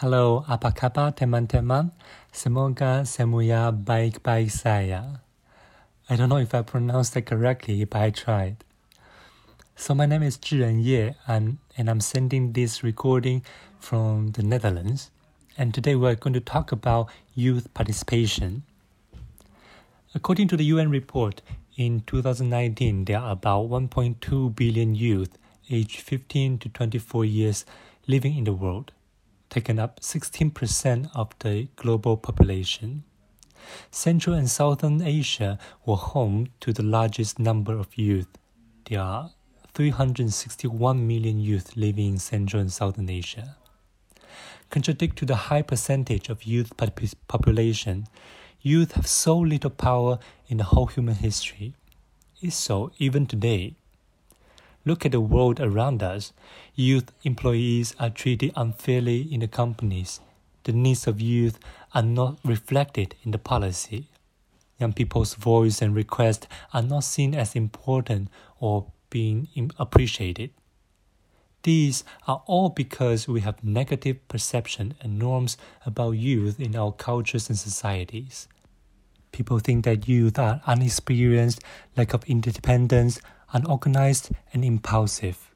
Halo, apa kabar teman-teman? Semoga semuanya baik-baik saja. I don't know if I pronounced it correctly, but I tried. So my name is Zhiren Ye, and I'm sending this recording from the Netherlands. And today we're going to talk about youth participation. According to the UN report, in 2019, there are about 1.2 billion youth aged 15 to 24 years living in the world, taking up 16% of the global population. Central and Southern Asia were home to the largest number of youth. There are 361 million youth living in Central and Southern Asia. Contradict to the high percentage of youth population, youth have so little power in the whole human history. It's so even today. Look at the world around us. Youth employees are treated unfairly in the companies. The needs of youth are not reflected in the policy. Young people's voice and requests are not seen as important or being appreciated. These are all because we have negative perception and norms about youth in our cultures and societies. People think that youth are inexperienced, lack of independence, unorganized and impulsive.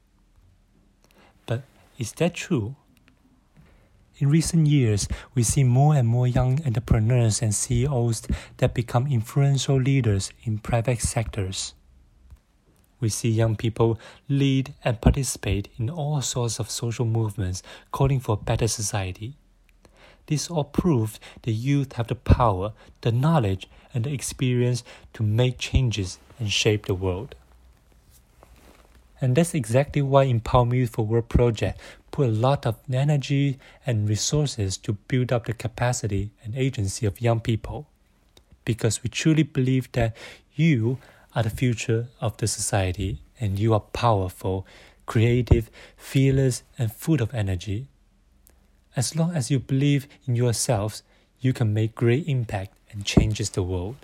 But is that true? In recent years, we see more and more young entrepreneurs and CEOs that become influential leaders in private sectors. We see young people lead and participate in all sorts of social movements calling for a better society. This all proves that youth have the power, the knowledge and the experience to make changes and shape the world. And that's exactly why Empower Youth for Work project put a lot of energy and resources to build up the capacity and agency of young people, because we truly believe that you are the future of the society and you are powerful, creative, fearless, and full of energy. As long as you believe in yourselves, you can make great impact and changes the world.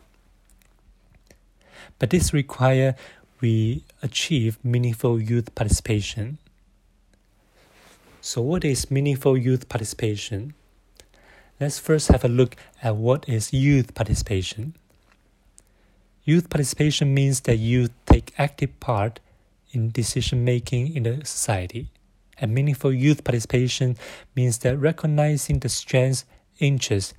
But this requires we achieve meaningful youth participation. So what is meaningful youth participation? Let's first have a look at what is youth participation. Youth participation means that youth take active part in decision-making in the society. And meaningful youth participation means that recognizing the strengths, interests,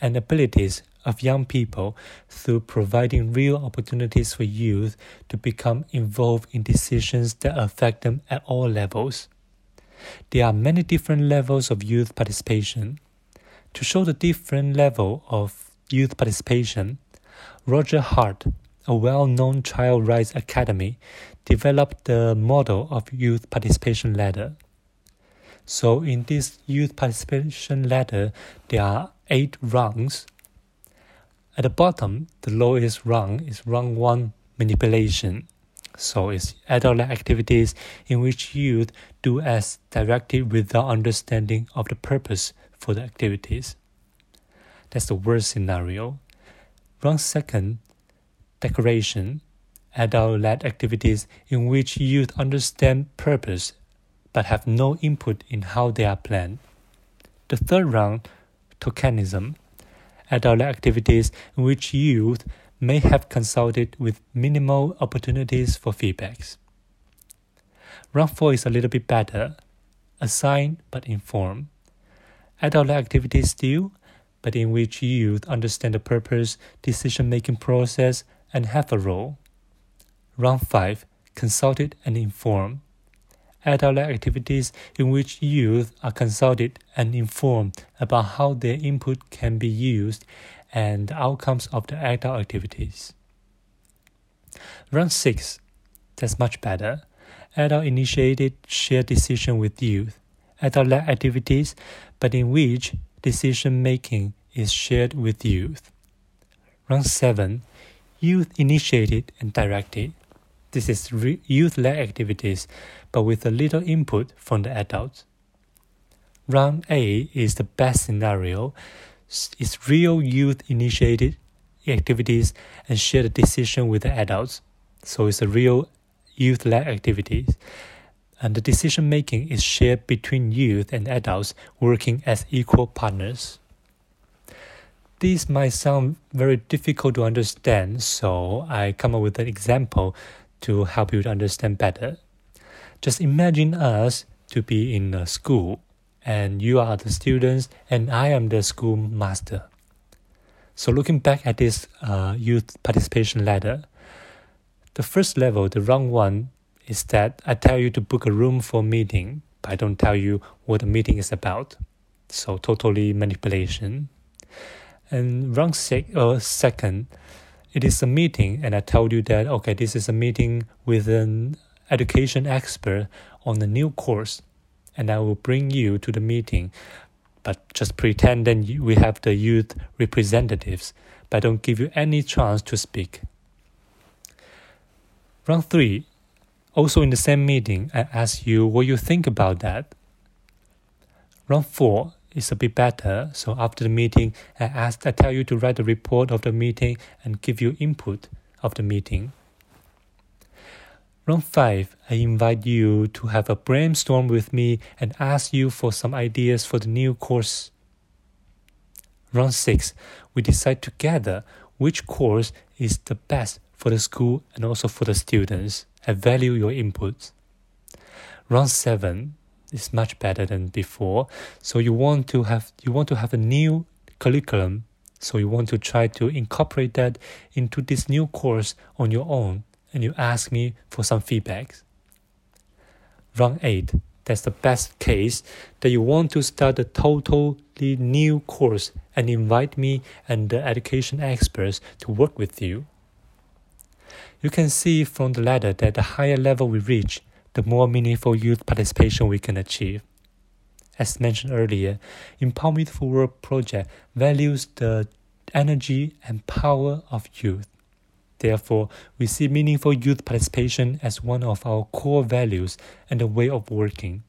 and abilities of young people through providing real opportunities for youth to become involved in decisions that affect them at all levels. There are many different levels of youth participation. To show the different level of youth participation, Roger Hart, a well-known child rights academy, developed the model of youth participation ladder. So in this youth participation ladder, there are 8 rungs. At the bottom, the lowest rung is rung 1, manipulation. So it's adult activities in which youth do as directed without understanding of the purpose for the activities. That's the worst scenario. Rung 2, decoration. Adult-led activities in which youth understand purpose but have no input in how they are planned. The 3rd rung, tokenism. Adult activities in which youth may have consulted with minimal opportunities for feedbacks. Round 4 is a little bit better. Assigned but informed. Adult activities still, but in which youth understand the purpose, decision-making process, and have a role. Round 5, consulted and informed. Adult activities in which youth are consulted and informed about how their input can be used and the outcomes of the adult activities. Round 6, that's much better. Adult-initiated shared decision with youth. Adult-led activities, but in which decision-making is shared with youth. Round 7, youth-initiated and directed. This is youth-led activities, but with a little input from the adults. Round A is the best scenario. It's real youth-initiated activities and shared decision with the adults, So it's a real youth-led activities. And the decision-making is shared between youth and adults working as equal partners. These might sound very difficult to understand, so I come up with an example to help you to understand better. Just imagine us to be in a school, and you are the students, and I am the school master. So looking back at this youth participation ladder, the first level, the round one, is that I tell you to book a room for a meeting, but I don't tell you what the meeting is about. So totally manipulation. And round second, it is a meeting, and I told you that, okay, this is a meeting with an education expert on a new course, and I will bring you to the meeting, but just pretend that we have the youth representatives, but I don't give you any chance to speak. Round three, also in the same meeting, I ask you what you think about that. Round four, it's a bit better. So after the meeting, I tell you to write a report of the meeting and give you input of the meeting. Round 5, I invite you to have a brainstorm with me and ask you for some ideas for the new course. Round 6, we decide together which course is the best for the school and also for the students. I value your input. Round 7, it's much better than before. So you want to have a new curriculum. So you want to try to incorporate that into this new course on your own, and you ask me for some feedbacks. Round 8, that's the best case, that you want to start a totally new course and invite me and the education experts to work with you. You can see from the ladder that the higher level we reach, the more meaningful youth participation we can achieve. As mentioned earlier, Empower Youth for Work project values the energy and power of youth. Therefore, we see meaningful youth participation as one of our core values and a way of working.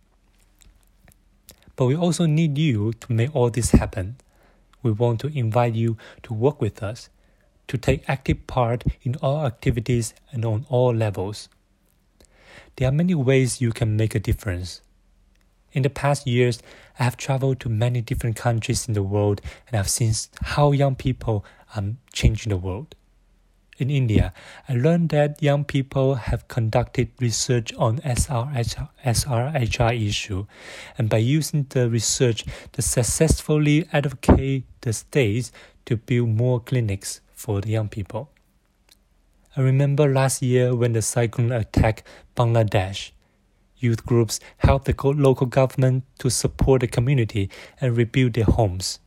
But we also need you to make all this happen. We want to invite you to work with us, to take active part in all activities and on all levels. There are many ways you can make a difference. In the past years, I have traveled to many different countries in the world, and I've seen how young people are changing the world. In India, I learned that young people have conducted research on SRHR issue, and by using the research, they successfully advocate the states to build more clinics for the young people. I remember last year when the cyclone attacked Bangladesh. Youth groups helped the local government to support the community and rebuild their homes.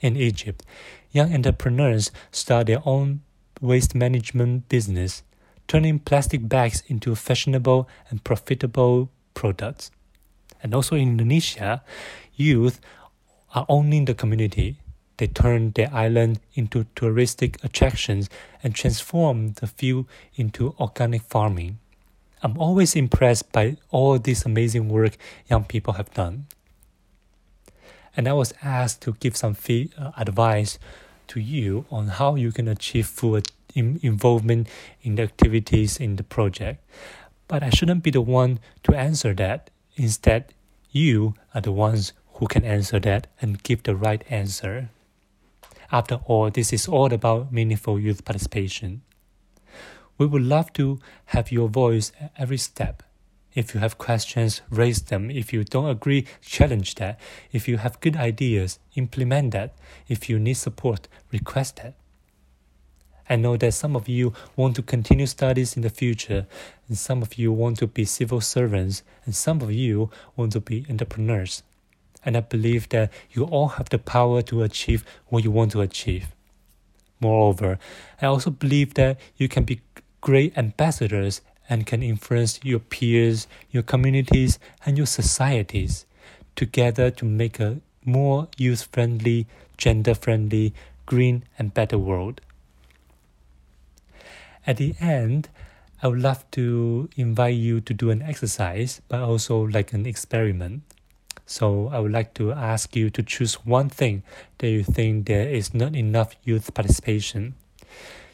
In Egypt, young entrepreneurs start their own waste management business, turning plastic bags into fashionable and profitable products. And also in Indonesia, youth are owning the community. They turn their island into touristic attractions and transform the field into organic farming. I'm always impressed by all this amazing work young people have done. And I was asked to give some advice to you on how you can achieve full involvement in the activities in the project. But I shouldn't be the one to answer that. Instead, you are the ones who can answer that and give the right answer. After all, this is all about meaningful youth participation. We would love to have your voice at every step. If you have questions, raise them. If you don't agree, challenge that. If you have good ideas, implement that. If you need support, request that. I know that some of you want to continue studies in the future, and some of you want to be civil servants, and some of you want to be entrepreneurs. And I believe that you all have the power to achieve what you want to achieve. Moreover, I also believe that you can be great ambassadors and can influence your peers, your communities, and your societies together to make a more youth-friendly, gender-friendly, green and better world. At the end, I would love to invite you to do an exercise, but also like an experiment. So I would like to ask you to choose one thing that you think there is not enough youth participation.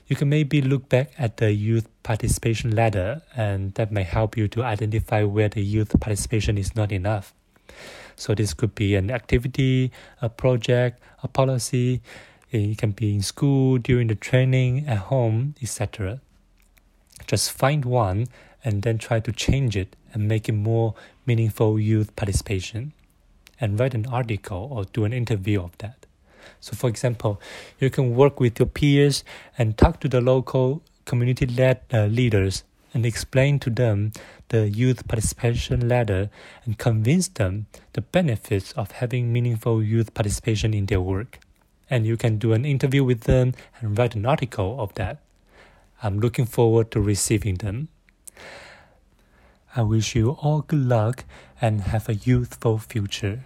you can maybe look back at the youth participation ladder, and that may help you to identify where the youth participation is not enough. So this could be an activity, a project, a policy. It can be in school, during the training, at home, etc. Just find one and then try to change it and make it more meaningful youth participation. And write an article or do an interview of that. So for example, you can work with your peers and talk to the local community-led leaders and explain to them the youth participation ladder and convince them the benefits of having meaningful youth participation in their work. And you can do an interview with them and write an article of that. I'm looking forward to receiving them. I wish you all good luck and have a youthful future.